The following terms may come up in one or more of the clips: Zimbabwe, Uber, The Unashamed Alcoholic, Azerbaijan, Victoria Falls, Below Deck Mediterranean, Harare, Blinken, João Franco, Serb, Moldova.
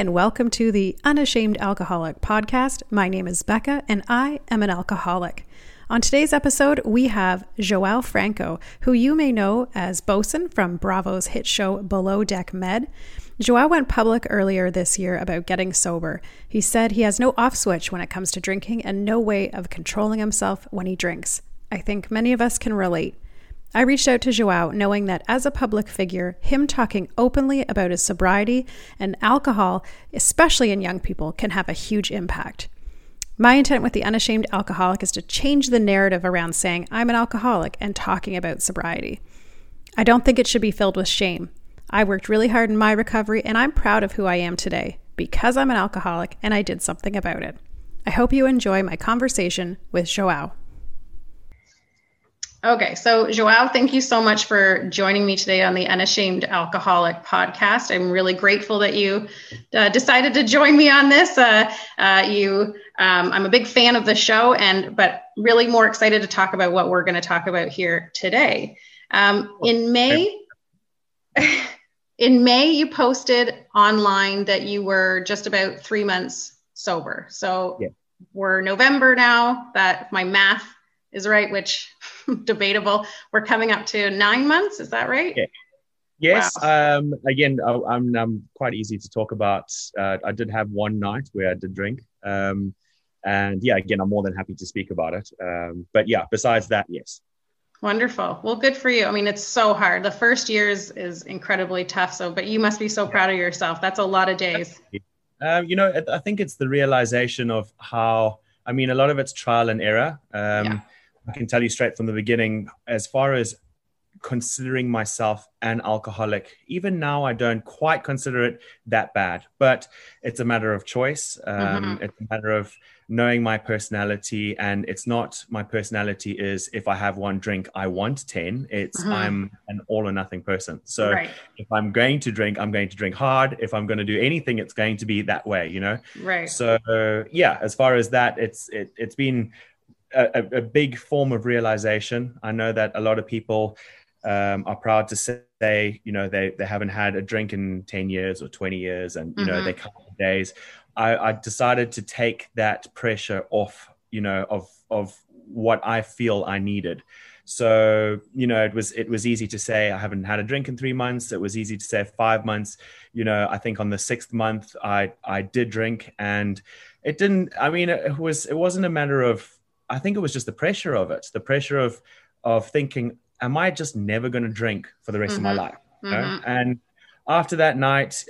and welcome to the Unashamed Alcoholic podcast. My name is Becca, and I am an alcoholic. On today's episode, we have João Franco, who you may know as Bosun from Bravo's hit show Below Deck Med. João went public earlier this year about getting sober. He said he has no off switch when it comes to drinking and no way of controlling himself when he drinks. I think many of us can relate. I reached out to João knowing that as a public figure, him talking openly about his sobriety and alcohol, especially in young people, can have a huge impact. My intent with The Unashamed Alcoholic is to change the narrative around saying I'm an alcoholic and talking about sobriety. I don't think it should be filled with shame. I worked really hard in my recovery and I'm proud of who I am today because I'm an alcoholic and I did something about it. I hope you enjoy my conversation with João. Okay, so João, thank you so much for joining me today on the Unashamed Alcoholic podcast. I'm really grateful that you decided to join me on this. I'm a big fan of the show, but really more excited to talk about what we're going to talk about here today. In May, you posted online that you were just about 3 months sober. So yeah. We're November now. That my math is right, which debatable. We're coming up to 9 months. Is that right? Yeah. Yes. Wow. Again, I'm quite easy to talk about. I did have one night where I did drink. And yeah, again, I'm more than happy to speak about it. But yeah, besides that, yes. Wonderful. Well, good for you. I mean, it's so hard. The first year is incredibly tough. But you must be so proud of yourself. That's a lot of days. I think it's the realization of how, I mean, a lot of it's trial and error. I can tell you straight from the beginning, as far as considering myself an alcoholic, even now I don't quite consider it that bad, but it's a matter of choice. It's a matter of knowing my personality, and it's not my personality is if I have one drink, I want 10. It's I'm an all or nothing person. So right. If I'm going to drink, I'm going to drink hard. If I'm going to do anything, it's going to be that way, you know? Right. So yeah, as far as that, it's been a big form of realization. I know that a lot of people are proud to say, you know, they haven't had a drink in 10 years or 20 years and, you know, they count the days. I decided to take that pressure off, you know, of what I feel I needed. So, you know, it was easy to say I haven't had a drink in 3 months. It was easy to say 5 months. You know, I think on the sixth month I did drink, and it didn't, I mean, it wasn't a matter of, I think it was just the pressure of it, the pressure of thinking, am I just never going to drink for the rest of my life? You know? And after that night,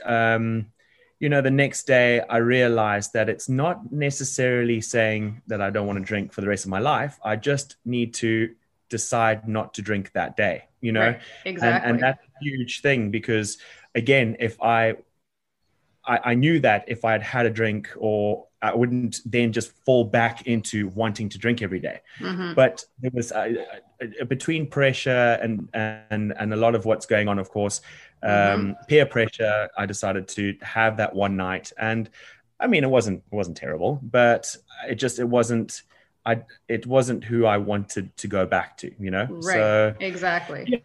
you know, the next day I realized that it's not necessarily saying that I don't want to drink for the rest of my life. I just need to decide not to drink that day, you know? Right. Exactly. And that's a huge thing, because again, if I knew that if I had had a drink, or I wouldn't then just fall back into wanting to drink every day. But there was between pressure and a lot of what's going on, of course, peer pressure. I decided to have that one night, and I mean, it wasn't terrible, but it wasn't who I wanted to go back to, you know? Right. So, exactly.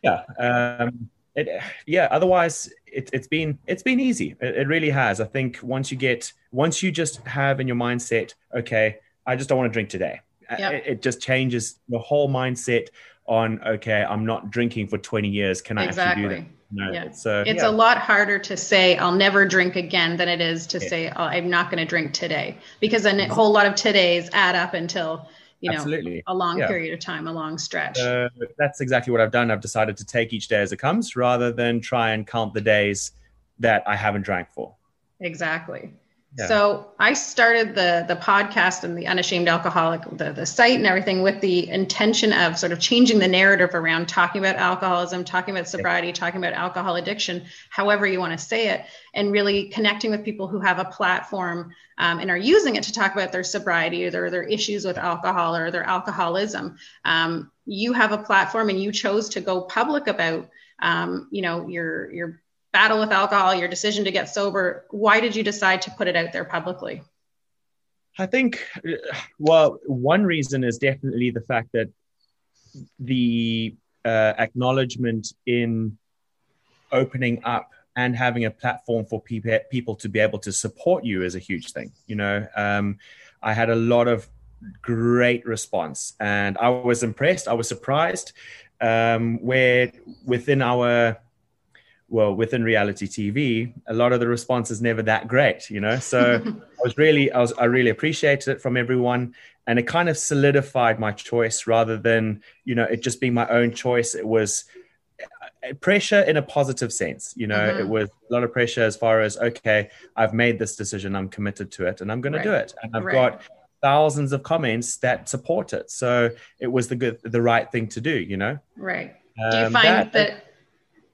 Yeah. Otherwise it's been easy. It really has. I think once you just have in your mindset, okay, I just don't want to drink today. Yep. It just changes the whole mindset on, okay, I'm not drinking for 20 years. Can I actually do that? No. Yeah. So it's a lot harder to say I'll never drink again than it is to say I'm not going to drink today, because then a whole lot of todays add up until, you know, absolutely, a long period of time, a long stretch. That's exactly what I've done. I've decided to take each day as it comes rather than try and count the days that I haven't drank for. Exactly. Yeah. So I started the podcast and the Unashamed Alcoholic, the site and everything, with the intention of sort of changing the narrative around talking about alcoholism, talking about sobriety, talking about alcohol addiction, however you want to say it, and really connecting with people who have a platform and are using it to talk about their sobriety or their issues with alcohol or their alcoholism. You have a platform, and you chose to go public about, you know, your battle with alcohol, your decision to get sober. Why did you decide to put it out there publicly? I think, well, one reason is definitely the fact that the acknowledgement in opening up and having a platform for people to be able to support you is a huge thing. You know, I had a lot of great response, and I was impressed. I was surprised where within our, well, within reality TV, a lot of the response is never that great, you know? So I really appreciated it from everyone. And it kind of solidified my choice rather than, you know, it just being my own choice. It was pressure in a positive sense, you know, It was a lot of pressure as far as, okay, I've made this decision, I'm committed to it, and I'm going to do it. And I've got thousands of comments that support it. So it was the right thing to do, you know? Right. Do you find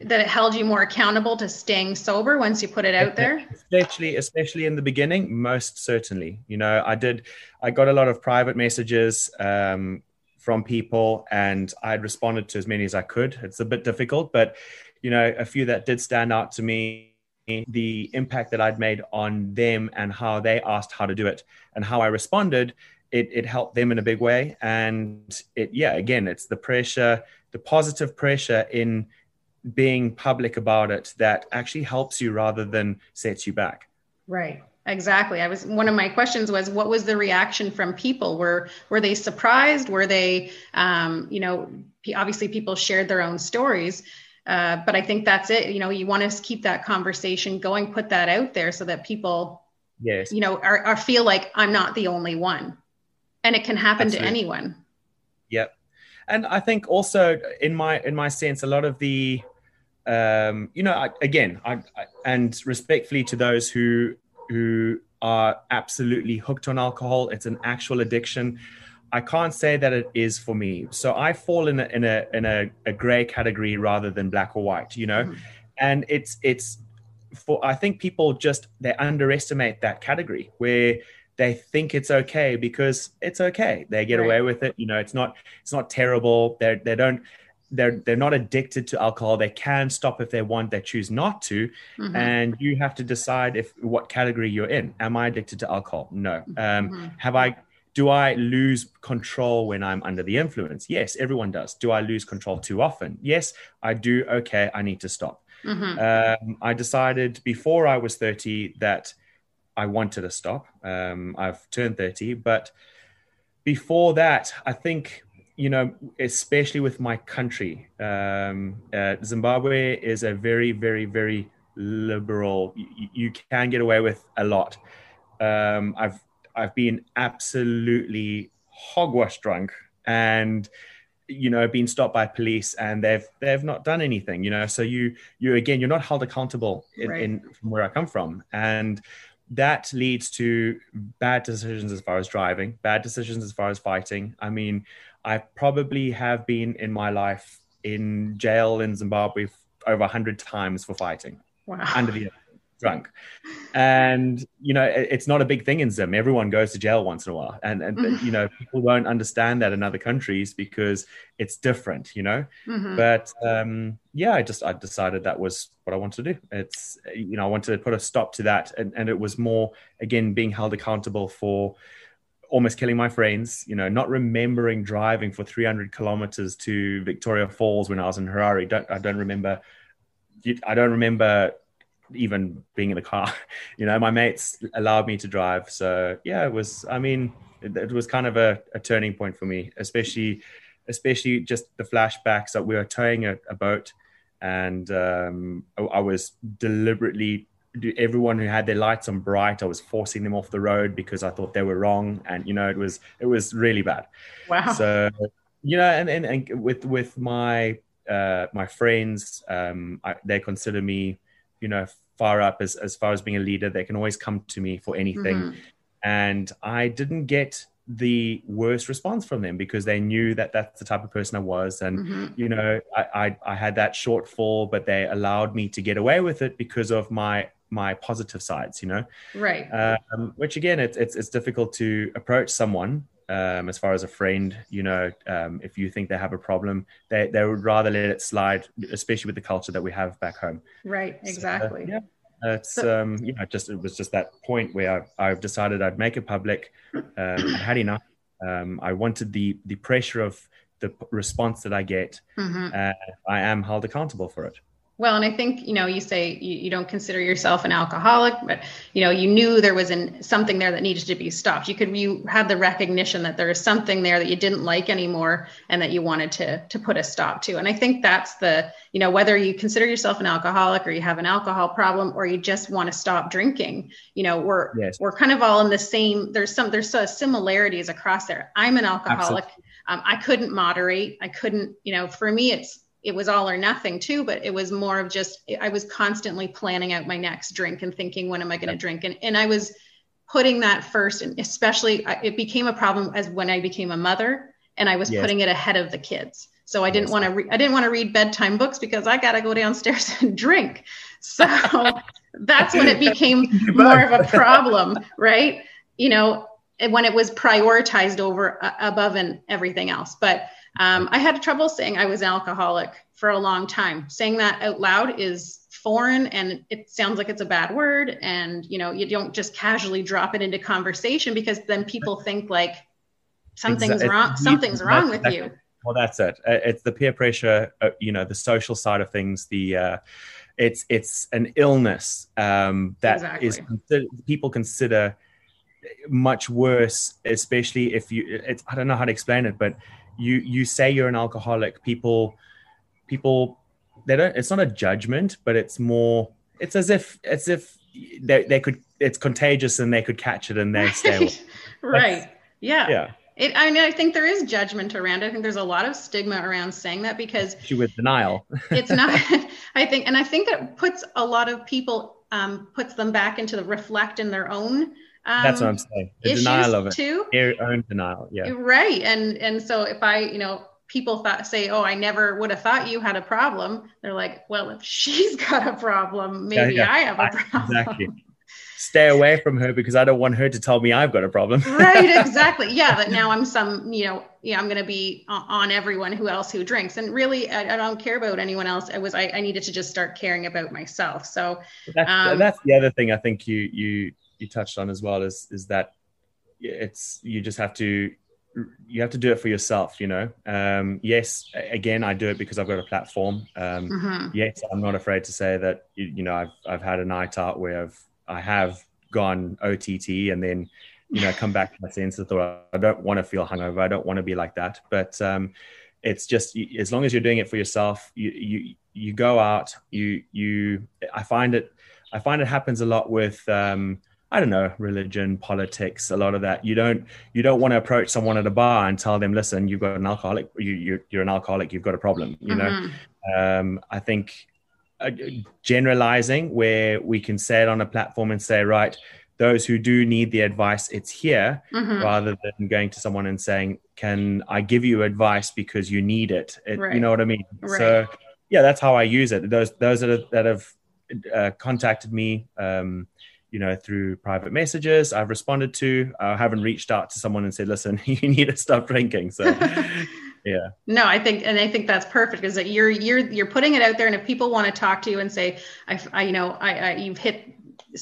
that it held you more accountable to staying sober once you put it out there? Especially in the beginning, most certainly. You know, I got a lot of private messages from people, and I had responded to as many as I could. It's a bit difficult, but, you know, a few that did stand out to me, the impact that I'd made on them and how they asked how to do it and how I responded, it helped them in a big way. And again, it's the pressure, the positive pressure in being public about it that actually helps you rather than sets you back. Right. Exactly. One of my questions was, what was the reaction from people? Were they surprised? Were they, you know, obviously people shared their own stories, but I think that's it. You know, you want to keep that conversation going, put that out there so that people, you know, are feel like I'm not the only one, and it can happen to anyone. Yep. And I think also in my sense, a lot of the, you know, I and respectfully to those who are absolutely hooked on alcohol, it's an actual addiction. I can't say that it is for me. So I fall in a gray category rather than black or white, you know, and it's for, I think people just, they underestimate that category where they think it's okay because it's okay. They get away with it. You know, it's not terrible. They're not addicted to alcohol. They can stop if they want. They choose not to. Mm-hmm. And you have to decide what category you're in. Am I addicted to alcohol? No. Do I lose control when I'm under the influence? Yes, everyone does. Do I lose control too often? Yes, I do. Okay, I need to stop. Mm-hmm. I decided before I was 30 that I wanted to stop. I've turned 30, but before that, I think, you know, especially with my country, Zimbabwe is a very, very, very liberal. You can get away with a lot. I've been absolutely hogwash drunk and, you know, been stopped by police and they've not done anything, you know, so you again, you're not held accountable from where I come from. And that leads to bad decisions as far as driving, bad decisions as far as fighting. I mean, I probably have been in my life in jail in Zimbabwe over 100 times for fighting. Wow. Under the drunk. And, you know, it's not a big thing in Zim. Everyone goes to jail once in a while. And you know, people won't understand that in other countries because it's different, you know. Mm-hmm. But I decided that was what I wanted to do. It's, you know, I wanted to put a stop to that. And it was more, again, being held accountable for almost killing my friends, you know, not remembering driving for 300 kilometers to Victoria Falls when I was in Harare. I don't remember even being in the car, you know. My mates allowed me to drive, so it was kind of a turning point for me, especially just the flashbacks that we were towing a boat, and I was deliberately, everyone who had their lights on bright, I was forcing them off the road because I thought they were wrong, and you know, it was really bad. Wow. So, you know, and with my friends, they consider me, you know, far up as far as being a leader. They can always come to me for anything. Mm-hmm. And I didn't get the worst response from them because they knew that that's the type of person I was. And, you know, I had that shortfall, but they allowed me to get away with it because of my positive sides, you know? Right. Which again, it's difficult to approach someone, as far as a friend, you know, if you think they have a problem, they would rather let it slide, especially with the culture that we have back home. Right, exactly. So, it was just that point where I've decided I'd make it public. I had enough. I wanted the pressure of the response that I get. I am held accountable for it. Well, and I think, you know, you say you don't consider yourself an alcoholic, but, you know, you knew there was something there that needed to be stopped. You had the recognition that there is something there that you didn't like anymore and that you wanted to put a stop to. And I think that's the, you know, whether you consider yourself an alcoholic or you have an alcohol problem or you just want to stop drinking, you know, we're kind of all in the same, there's similarities across there. I'm an alcoholic. I couldn't moderate. I couldn't, you know, for me, it was all or nothing too, but it was more of just, I was constantly planning out my next drink and thinking, when am I going to drink? And I was putting that first, and especially it became a problem as when I became a mother and I was putting it ahead of the kids. So I didn't want to read bedtime books because I got to go downstairs and drink. So that's when it became more of a problem, right? You know, when it was prioritized over above and everything else. But I had trouble saying I was an alcoholic for a long time. Saying that out loud is foreign and it sounds like it's a bad word. And, you know, you don't just casually drop it into conversation because then people think like something's wrong with you. Well, that's it. It's the peer pressure, you know, the social side of things, it's an illness that people consider much worse, especially if I don't know how to explain it, but you say you're an alcoholic, people they don't, it's not a judgment, but it's more, it's as if they could, it's contagious and they could catch it and they stay away. Yeah. I mean, I think there is judgment around it. I think there's a lot of stigma around saying that because issue with denial. It's not, I think it puts a lot of people, puts them back into the reflect in their own, that's what I'm saying. The denial of it too. Your own denial. Yeah. Right. And so if you know, people say, oh, I never would have thought you had a problem. They're like, well, if she's got a problem, maybe I have a problem. Exactly. Stay away from her because I don't want her to tell me I've got a problem. Right. Exactly. Yeah. But now I'm I'm going to be on everyone who drinks. And really, I don't care about anyone else. I needed to just start caring about myself. So that's the other thing I think you touched on as well is that you have to do it for yourself, you know? Yes. Again, I do it because I've got a platform. Yes. I'm not afraid to say that, you know, I've had a night out where I have gone OTT and then, you know, come back to my senses. Thought I don't want to feel hungover. I don't want to be like that, but, it's just, as long as you're doing it for yourself, you go out, I find it happens a lot with, I don't know, religion, politics, a lot of that. You don't want to approach someone at a bar and tell them, listen, you've got an alcoholic, you're an alcoholic, you've got a problem, you know? I think generalizing where we can say it on a platform and say, right, those who do need the advice, it's here, rather than going to someone and saying, can I give you advice because you need it? You know what I mean? Right. So yeah, that's how I use it. Those that have contacted me, you know, through private messages I've responded to. I haven't reached out to someone and said, listen, you need to stop drinking. So yeah. No, I think that's perfect, is that you're putting it out there. And if people want to talk to you and say,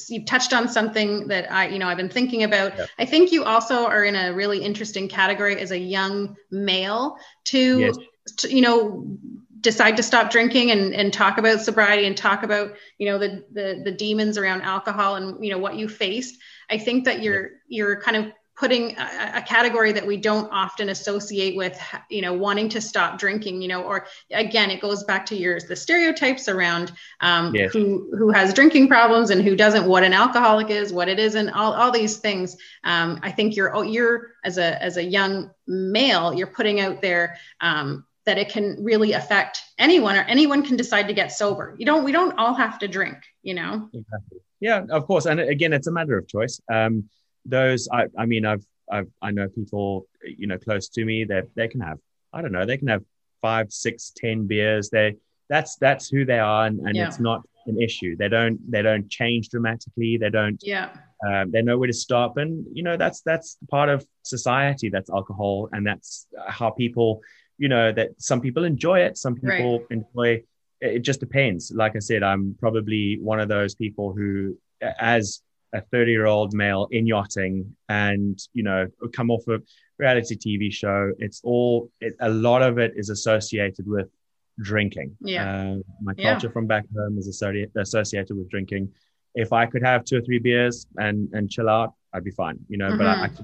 you've touched on something that I've been thinking about. Yeah. I think you also are in a really interesting category as a young male to you know, decide to stop drinking and talk about sobriety and talk about, you know, the demons around alcohol and, you know, what you faced. I think that you're kind of putting a category that we don't often associate with, you know, wanting to stop drinking, you know, or again, it goes back to the stereotypes around who has drinking problems and who doesn't, what an alcoholic is, what it isn't, all these things. I think you're as a young male, you're putting out there, that it can really affect anyone, or anyone can decide to get sober. We don't all have to drink, you know? Exactly. Yeah, of course. And again, it's a matter of choice. I know people, you know, close to me that they can have, I don't know, they can have 5, 6, 10 beers. That's who they are. And it's not an issue. They don't change dramatically. They don't, they know where to stop. And, you know, that's part of society. That's alcohol. And that's how people, you know, that some people enjoy it. Some people enjoy, it just depends. Like I said, I'm probably one of those people who, as a 30-year-old male in yachting and, you know, come off a reality TV show, a lot of it is associated with drinking. My culture from back home is associated with drinking. If I could have 2 or 3 beers and chill out, I'd be fine, you know. Mm-hmm.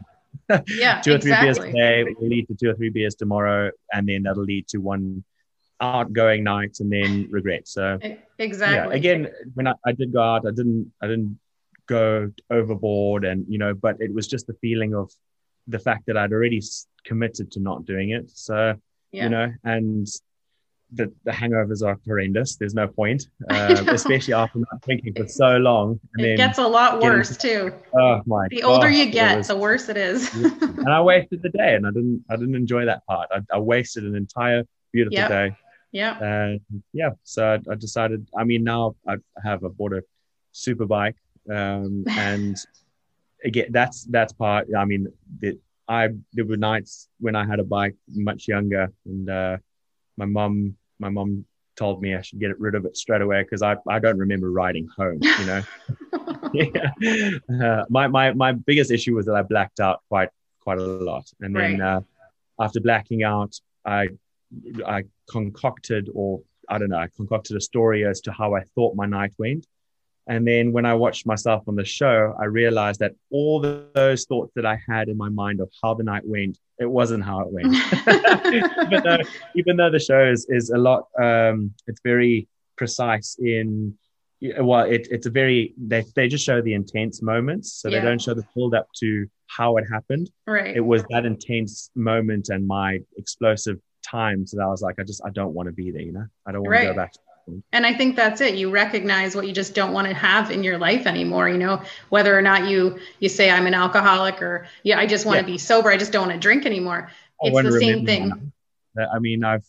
But I yeah, 2 or 3 beers today will lead to 2 or 3 beers tomorrow, and then that'll lead to one outgoing night and then regret. So again, when I did go out, I didn't go overboard, and you know, but it was just the feeling of the fact that I'd already committed to not doing it. So you know, and the hangovers are horrendous. There's no point, especially after not drinking for so long. And it gets a lot worse too. Oh my! The older you get, the worse it is. And I wasted the day, and I didn't enjoy that part. I wasted an entire beautiful day. So I decided. I mean, now I bought a super bike, and again, that's part. I mean, there were nights when I had a bike much younger, and my mom told me I should get rid of it straight away because I don't remember riding home, you know. My biggest issue was that I blacked out quite a lot, and then after blacking out, I concocted a story as to how I thought my night went, and then when I watched myself on the show, I realized that all those thoughts that I had in my mind of how the night went, it wasn't how it went. even though the show is a lot, it's very precise in, well, it's a very, they just show the intense moments. So they don't show the build up to how it happened. Right. It was that intense moment and my explosive times that I was like, I don't want to be there, you know, I don't want to go back to that. And I think that's it. You recognize what you just don't want to have in your life anymore. You know, whether or not you say I'm an alcoholic or I just want to be sober. I just don't want to drink anymore. It's the same thing. I mean, I've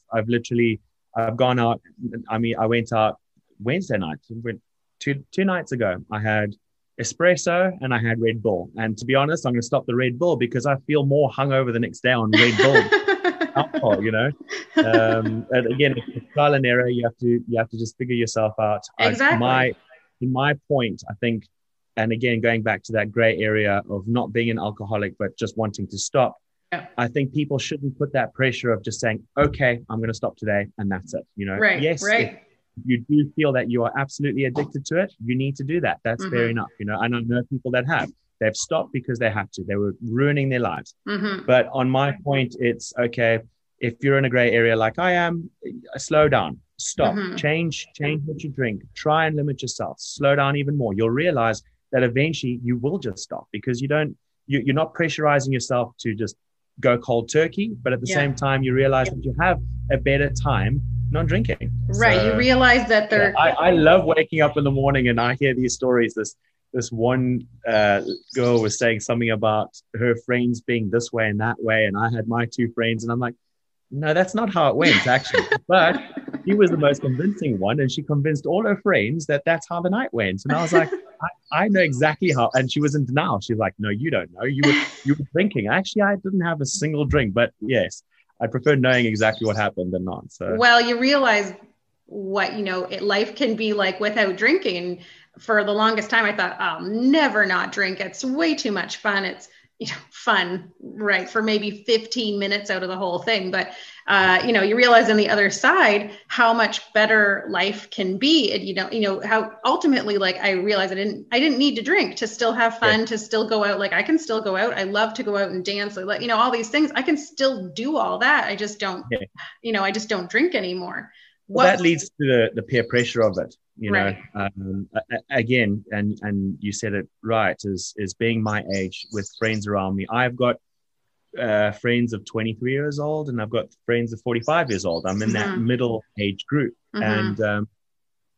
gone out. I mean, I went out Wednesday night. Two nights ago, I had espresso and I had Red Bull. And to be honest, I'm going to stop the Red Bull because I feel more hungover the next day on Red Bull alcohol. You know, and again, it's trial and error. You have to just figure yourself out. Exactly. In my point, I think, and again, going back to that gray area of not being an alcoholic but just wanting to stop. Yeah. I think people shouldn't put that pressure of just saying, okay, I'm going to stop today and that's it. You know, If you do feel that you are absolutely addicted to it, you need to do that. That's fair enough. You know, and I know people that they've stopped because they had to, they were ruining their lives. Mm-hmm. But on my point, it's okay. If you're in a gray area, like I am, slow down, stop, change what you drink, try and limit yourself, slow down even more. You'll realize that eventually you will just stop because you're not pressurizing yourself to just go cold turkey, but at the same time you realize that you have a better time not drinking. Right. So, you realize that they're I love waking up in the morning and I hear these stories. This one girl was saying something about her friends being this way and that way, and I had my 2 friends, and I'm like, no, that's not how it went actually. But she was the most convincing one, and she convinced all her friends that that's how the night went. And I was like, I know exactly how. And she was in denial. She's like, no, you don't know. You were drinking. Actually, I didn't have a single drink. But yes, I prefer knowing exactly what happened than not. So. Well, you realize what, you know, life can be like without drinking. And for the longest time, I thought, I'll never not drink. It's way too much fun. It's, you know, fun, right, for maybe 15 minutes out of the whole thing. But, you know, you realize on the other side how much better life can be. And, you know, how ultimately, like, I realized I didn't need to drink to still have fun, to still go out. Like, I can still go out. I love to go out and dance. Like, you know, all these things, I can still do all that. I just don't, you know, I just don't drink anymore. Well, that leads to the peer pressure of it, you know, again, and you said it right, is being my age with friends around me. I've got friends of 23 years old and I've got friends of 45 years old. I'm in that middle age group. And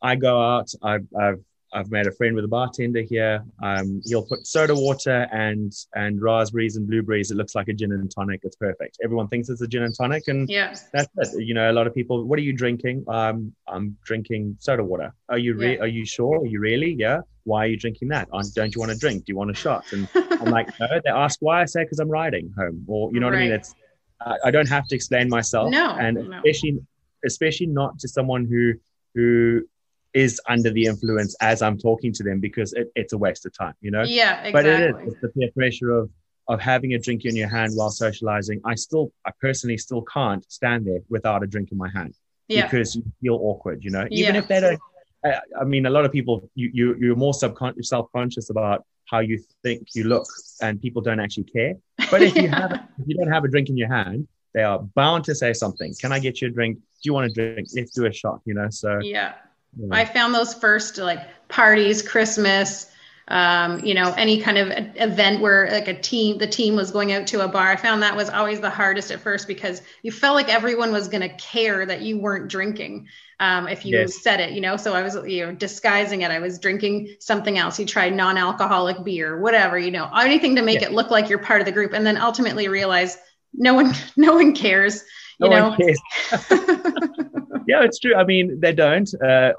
I go out, I've made a friend with a bartender here. He'll put soda water and raspberries and blueberries. It looks like a gin and tonic. It's perfect. Everyone thinks it's a gin and tonic, and that's it. You know, a lot of people, what are you drinking? I'm drinking soda water. Are you sure? Are you really? Yeah. Why are you drinking that? Don't you want to drink? Do you want a shot? And I'm like, no. They ask why. I say, because I'm riding home, or you know what I mean? It's I don't have to explain myself. No, and especially not to someone who is under the influence as I'm talking to them, because it's a waste of time, you know? Yeah, exactly. But it's the peer pressure of having a drink in your hand while socializing. I personally still can't stand there without a drink in my hand. because you feel awkward, you know, even if they don't. I mean, a lot of people, you're more self-conscious about how you think you look, and people don't actually care. But if you if you don't have a drink in your hand, they are bound to say something. Can I get you a drink? Do you want a drink? Let's do a shot, you know? So, yeah. I found those first, like, parties, Christmas, you know, any kind of event where like the team was going out to a bar. I found that was always the hardest at first, because you felt like everyone was going to care that you weren't drinking. If you said it, you know, so I was, you know, disguising it. I was drinking something else. You tried non-alcoholic beer, whatever, you know, anything to make it look like you're part of the group. And then ultimately realize no one cares, you know? Yeah, it's true. I mean, they don't.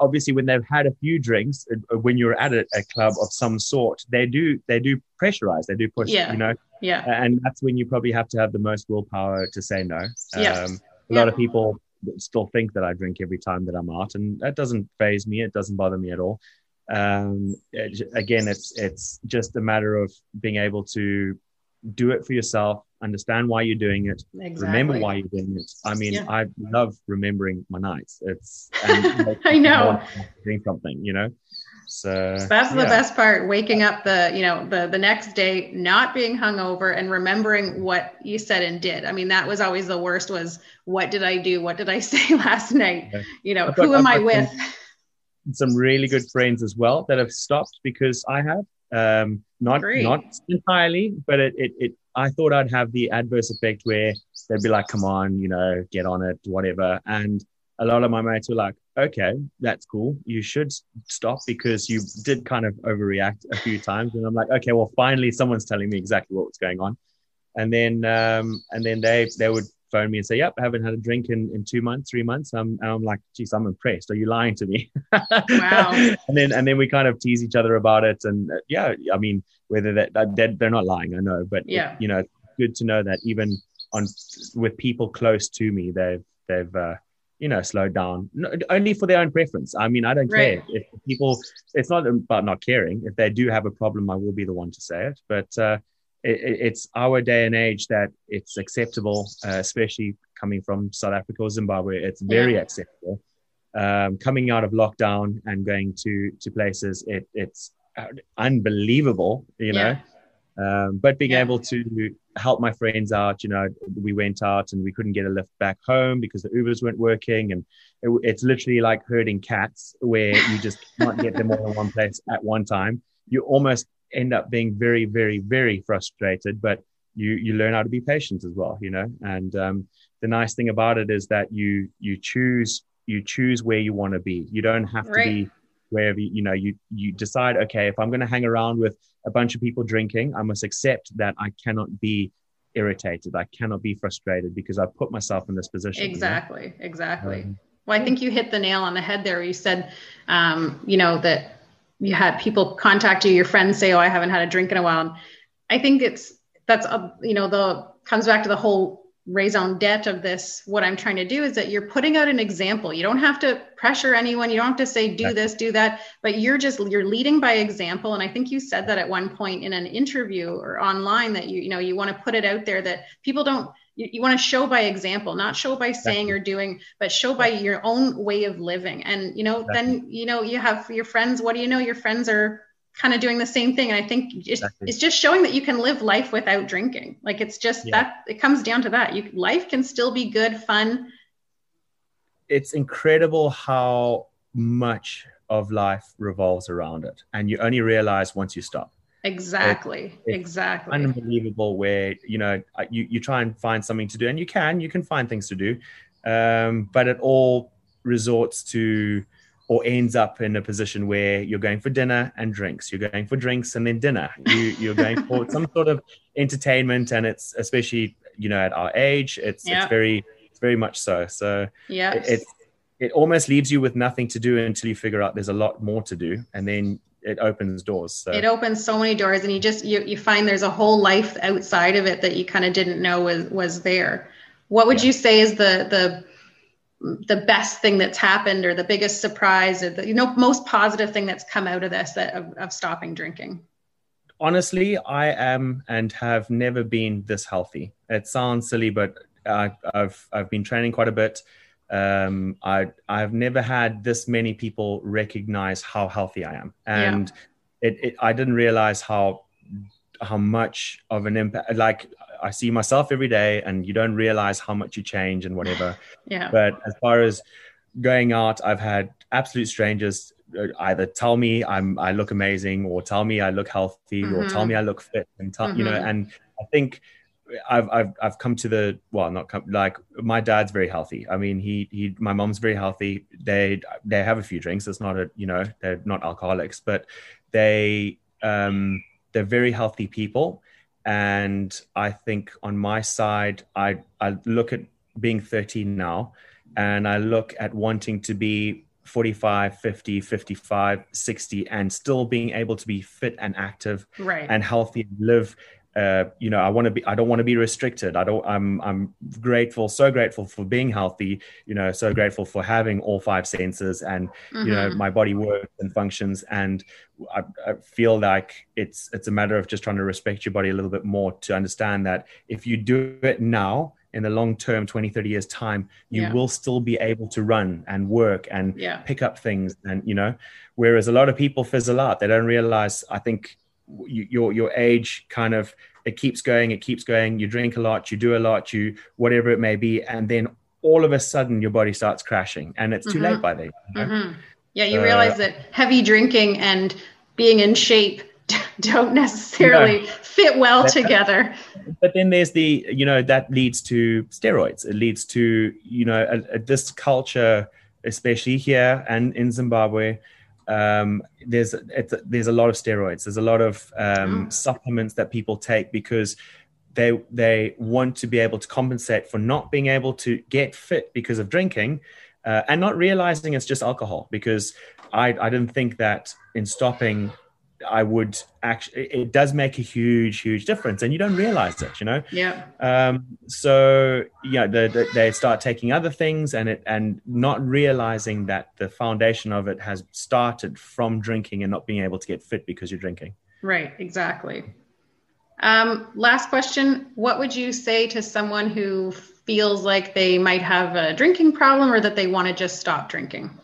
Obviously, when they've had a few drinks, when you're at a club of some sort, they do pressurize, they do push, you know? Yeah. And that's when you probably have to have the most willpower to say no. A lot of people still think that I drink every time that I'm out, and that doesn't faze me. It doesn't bother me at all. Again, it's just a matter of being able to do it for yourself, understand why you're doing it, remember why you're doing it. I mean, I love remembering my nights. I know, doing something, you know. So that's the best part, waking up the next day, not being hungover and remembering what you said and did. I mean, that was always the worst, was what did I do? What did I say last night? You know, who am I with? Some really good friends as well that have stopped because I have, not entirely, but it I thought I'd have the adverse effect where they'd be like, come on, you know, get on it, whatever. And a lot of my mates were like, okay, that's cool. You should stop because you did kind of overreact a few times. And I'm like, okay, well, finally someone's telling me exactly what was going on. And then they would phone me and say, yep, I haven't had a drink in 2 months, 3 months. I'm like, geez, I'm impressed. Are you lying to me? Wow. And then we kind of tease each other about it. And I mean, whether they're not lying, I know, but you know, it's good to know that even with people close to me, they've you know, slow down, only for their own preference. I mean, I don't care if people, it's not about not caring. If they do have a problem, I will be the one to say it. But it's our day and age that it's acceptable, especially coming from South Africa or Zimbabwe. It's very acceptable. Coming out of lockdown and going to places, it's unbelievable, you know. But being able to help my friends out, you know, we went out and we couldn't get a lift back home because the Ubers weren't working. And it's literally like herding cats where you just can't get them all in one place at one time. You almost end up being very, very, very frustrated, but you learn how to be patient as well, you know. And the nice thing about it is that you choose where you want to be. You don't have to be wherever, you know. You decide, okay, if I'm going to hang around with a bunch of people drinking, I must accept that I cannot be irritated. I cannot be frustrated because I put myself in this position. Exactly, you know? Exactly. Well, I think you hit the nail on the head there. You said, you know, that you had people contact you, your friends say, oh, I haven't had a drink in a while. And I think comes back to the whole raison d'etre of this. What I'm trying to do is that you're putting out an example. You don't have to pressure anyone. You don't have to say, do this, do that, but you're leading by example. And I think you said that at one point in an interview or online that you want to put it out there that people don't, you want to show by example, not show by saying or doing, but show by your own way of living. And, you know, then, you know, you have your friends, what do you know? Your friends are kind of doing the same thing. And I think it's just showing that you can live life without drinking. Like, it's just that it comes down to that. Life can still be good, fun. It's incredible how much of life revolves around it. And you only realize once you stop. Exactly. Exactly. Unbelievable where, you know, you try and find something to do, and you can find things to do. But it all resorts to, or ends up in a position where you're going for dinner and drinks. You're going for drinks and then dinner. You're going for some sort of entertainment. And it's, especially, you know, at our age, it's very much so. So it almost leaves you with nothing to do until you figure out there's a lot more to do. And then it opens doors. So. It opens so many doors, and you find there's a whole life outside of it that you kind of didn't know was there. What would you say is the best thing that's happened, or the biggest surprise, or the, you know, most positive thing that's come out of this, of stopping drinking? Honestly, I am and have never been this healthy. It sounds silly, but I've been training quite a bit. I've never had this many people recognize how healthy I am. And I didn't realize how much of an impact, like I see myself every day, and you don't realize how much you change and whatever. But as far as going out, I've had absolute strangers either tell me I look amazing, or tell me I look healthy, or tell me I look fit, and you know. And I think I've come to the, well, not come, like my dad's very healthy. I mean, he my mom's very healthy. They have a few drinks. It's not a, you know, they're not alcoholics, but they're very healthy people. And I think on my side, I look at being 13 now, and I look at wanting to be 45, 50, 55, 60, and still being able to be fit and active and healthy and live. You know, I don't want to be restricted. I'm grateful, so grateful for being healthy, you know, so grateful for having all five senses and, you know, my body works and functions. And I feel like it's a matter of just trying to respect your body a little bit more, to understand that if you do it now, in the long term, 20, 30 years time, you will still be able to run and work and pick up things. And, you know, whereas a lot of people fizzle out, they don't realize, I think, your age kind of, it keeps going, you drink a lot, you do a lot, you whatever it may be, and then all of a sudden your body starts crashing, and it's too late by then, you know? You realize that heavy drinking and being in shape don't necessarily fit well together. But then there's the, you know, that leads to steroids, it leads to, you know, this culture, especially here and in Zimbabwe. There's a lot of steroids. There's a lot of supplements that people take because they want to be able to compensate for not being able to get fit because of drinking, and not realizing it's just alcohol. Because I didn't think that in stopping I would actually, it does make a huge difference, and you don't realize it, you know? So they start taking other things, and not realizing that the foundation of it has started from drinking and not being able to get fit because you're drinking. Right. Exactly. Last question. What would you say to someone who feels like they might have a drinking problem, or that they want to just stop drinking?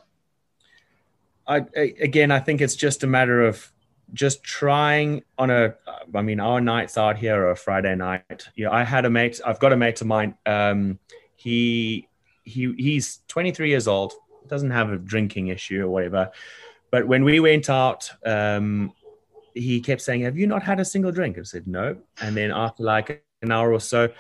I think it's just a matter of just trying on our nights out here are a Friday night. Yeah, I've got a mate of mine. He's 23 years old, doesn't have a drinking issue or whatever. But when we went out, he kept saying, "Have you not had a single drink?" I said, "No." And then after like an hour or so,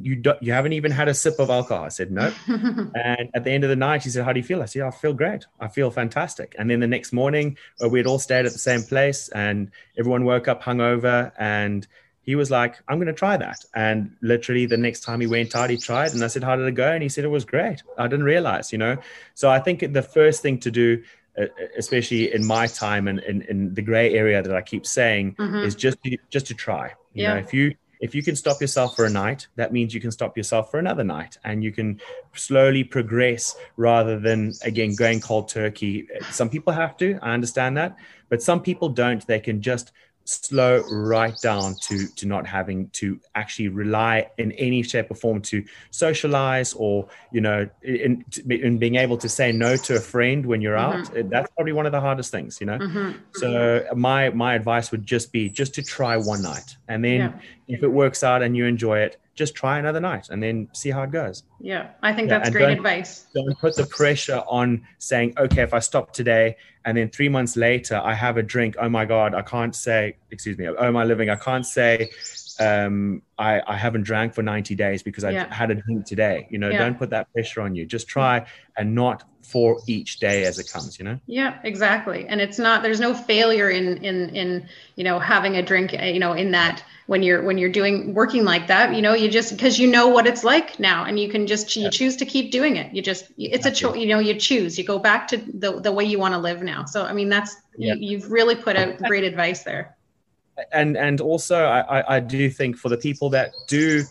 you haven't even had a sip of alcohol. I said, "No." And at the end of the night, he said, "How do you feel?" I said, "I feel great. I feel fantastic." And then the next morning, we'd all stayed at the same place, and everyone woke up hungover. And he was like, "I'm going to try that." And literally the next time he went out, he tried. And I said, "How did it go?" And he said, "It was great. I didn't realize, you know." So I think the first thing to do, especially in my time and in the gray area that I keep saying, is just to try. You know, if you can stop yourself for a night, that means you can stop yourself for another night, and you can slowly progress rather than, again, going cold turkey. Some people have to, I understand that, but some people don't. They can just slow right down to not having to actually rely in any shape or form to socialize, or, you know, in being able to say no to a friend when you're out. That's probably one of the hardest things, you know. So my advice would just be just to try one night, and then if it works out and you enjoy it, just try another night and then see how it goes. Yeah, I think that's great advice. Don't put the pressure on saying, okay, if I stop today and then 3 months later I have a drink, oh my God, I can't say, excuse me, oh my living, I can't say I haven't drank for 90 days because I had a drink today. You know, don't put that pressure on you. Just try, and not for each day as it comes, you know? Yeah, exactly. And it's not, there's no failure in, you know, having a drink, you know, in that, when you're working like that, you know, you just, cause you know what it's like now, and you can just, you choose to keep doing it. You just, it's a choice, you know, you choose, you go back to the way you want to live now. So, I mean, that's, you've really put out great advice there. And also I do think for the people that do,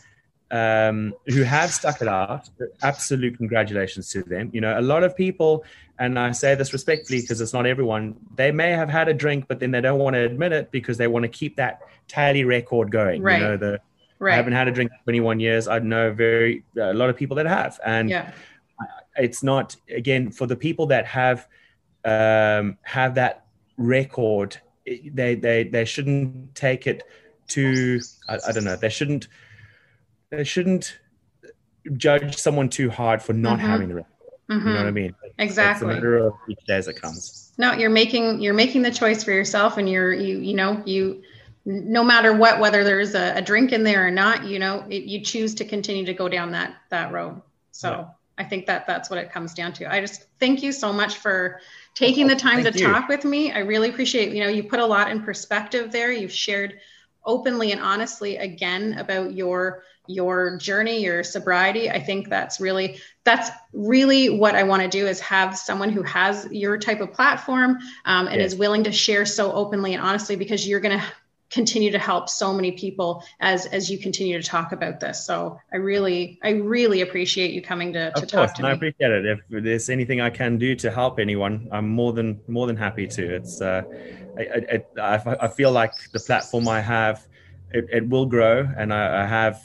who have stuck it out, absolute congratulations to them. You know, a lot of people, and I say this respectfully because it's not everyone, they may have had a drink, but then they don't want to admit it because they want to keep that tally record going. Right. You know, I haven't had a drink in 21 years. I know a lot of people that have, and it's not, again, for the people that have that record, they shouldn't take it to, I don't know, they shouldn't judge someone too hard for not having the record. Mm-hmm. You know what I mean? Exactly. It's a matter of each day as it comes. No, you're making the choice for yourself, and you know, no matter what, whether there's a drink in there or not, you know, you choose to continue to go down that road. So yeah. I think that's what it comes down to. I just thank you so much for taking the time to talk with me. I really appreciate, you know, you put a lot in perspective there. You've shared openly and honestly again about your journey, your sobriety. I think that's really what I want to do, is have someone who has your type of platform and is willing to share so openly and honestly, because you're going to continue to help so many people as you continue to talk about this. So I really appreciate you coming to talk to me. I appreciate it. If there's anything I can do to help anyone, I'm more than happy to. It's I feel like the platform I have, it will grow, and I have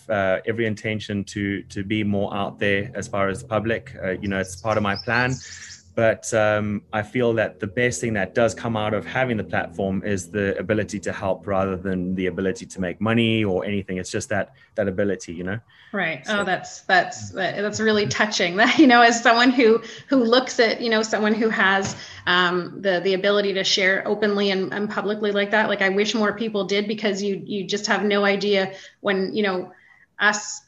every intention to be more out there as far as the public. You know, it's part of my plan, but I feel that the best thing that does come out of having the platform is the ability to help, rather than the ability to make money or anything. It's just that ability, you know. Right. So. Oh, that's really touching. That, you know, as someone who looks at, you know, someone who has the ability to share openly and publicly like that. Like, I wish more people did, because you just have no idea when, you know, us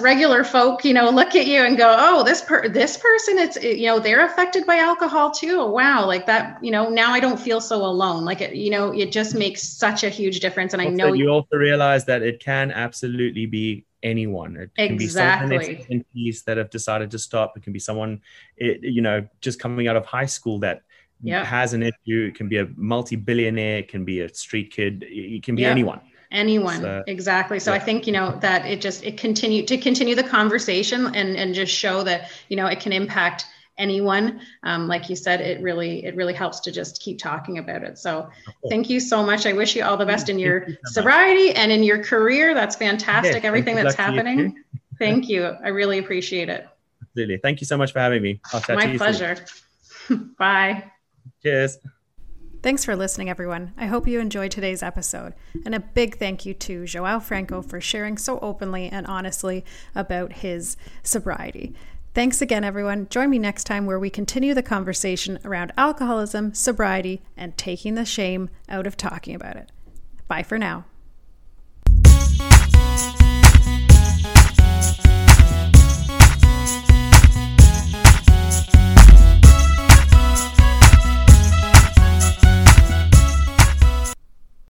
regular folk, you know, look at you and go, oh, this person, you know, they're affected by alcohol too. Oh, wow. Like that, you know, now I don't feel so alone. Like, it, you know, it just makes such a huge difference. And also, I know you also realize that it can absolutely be anyone. It can be someone in peace that have decided to stop. It can be someone, you know, just coming out of high school that has an issue. It can be a multi-billionaire. It can be a street kid. It can be anyone. Anyone. So, exactly. So I think, you know, that it continued the conversation and just show that, you know, it can impact anyone. Like you said, it really helps to just keep talking about it. So thank you so much. I wish you all the best in your sobriety and in your career. That's fantastic. Everything that's happening. Thank you. I really appreciate it. Absolutely. Thank you so much for having me. My pleasure. Bye. Cheers. Thanks for listening, everyone. I hope you enjoyed today's episode. And a big thank you to João Franco for sharing so openly and honestly about his sobriety. Thanks again, everyone. Join me next time, where we continue the conversation around alcoholism, sobriety, and taking the shame out of talking about it. Bye for now.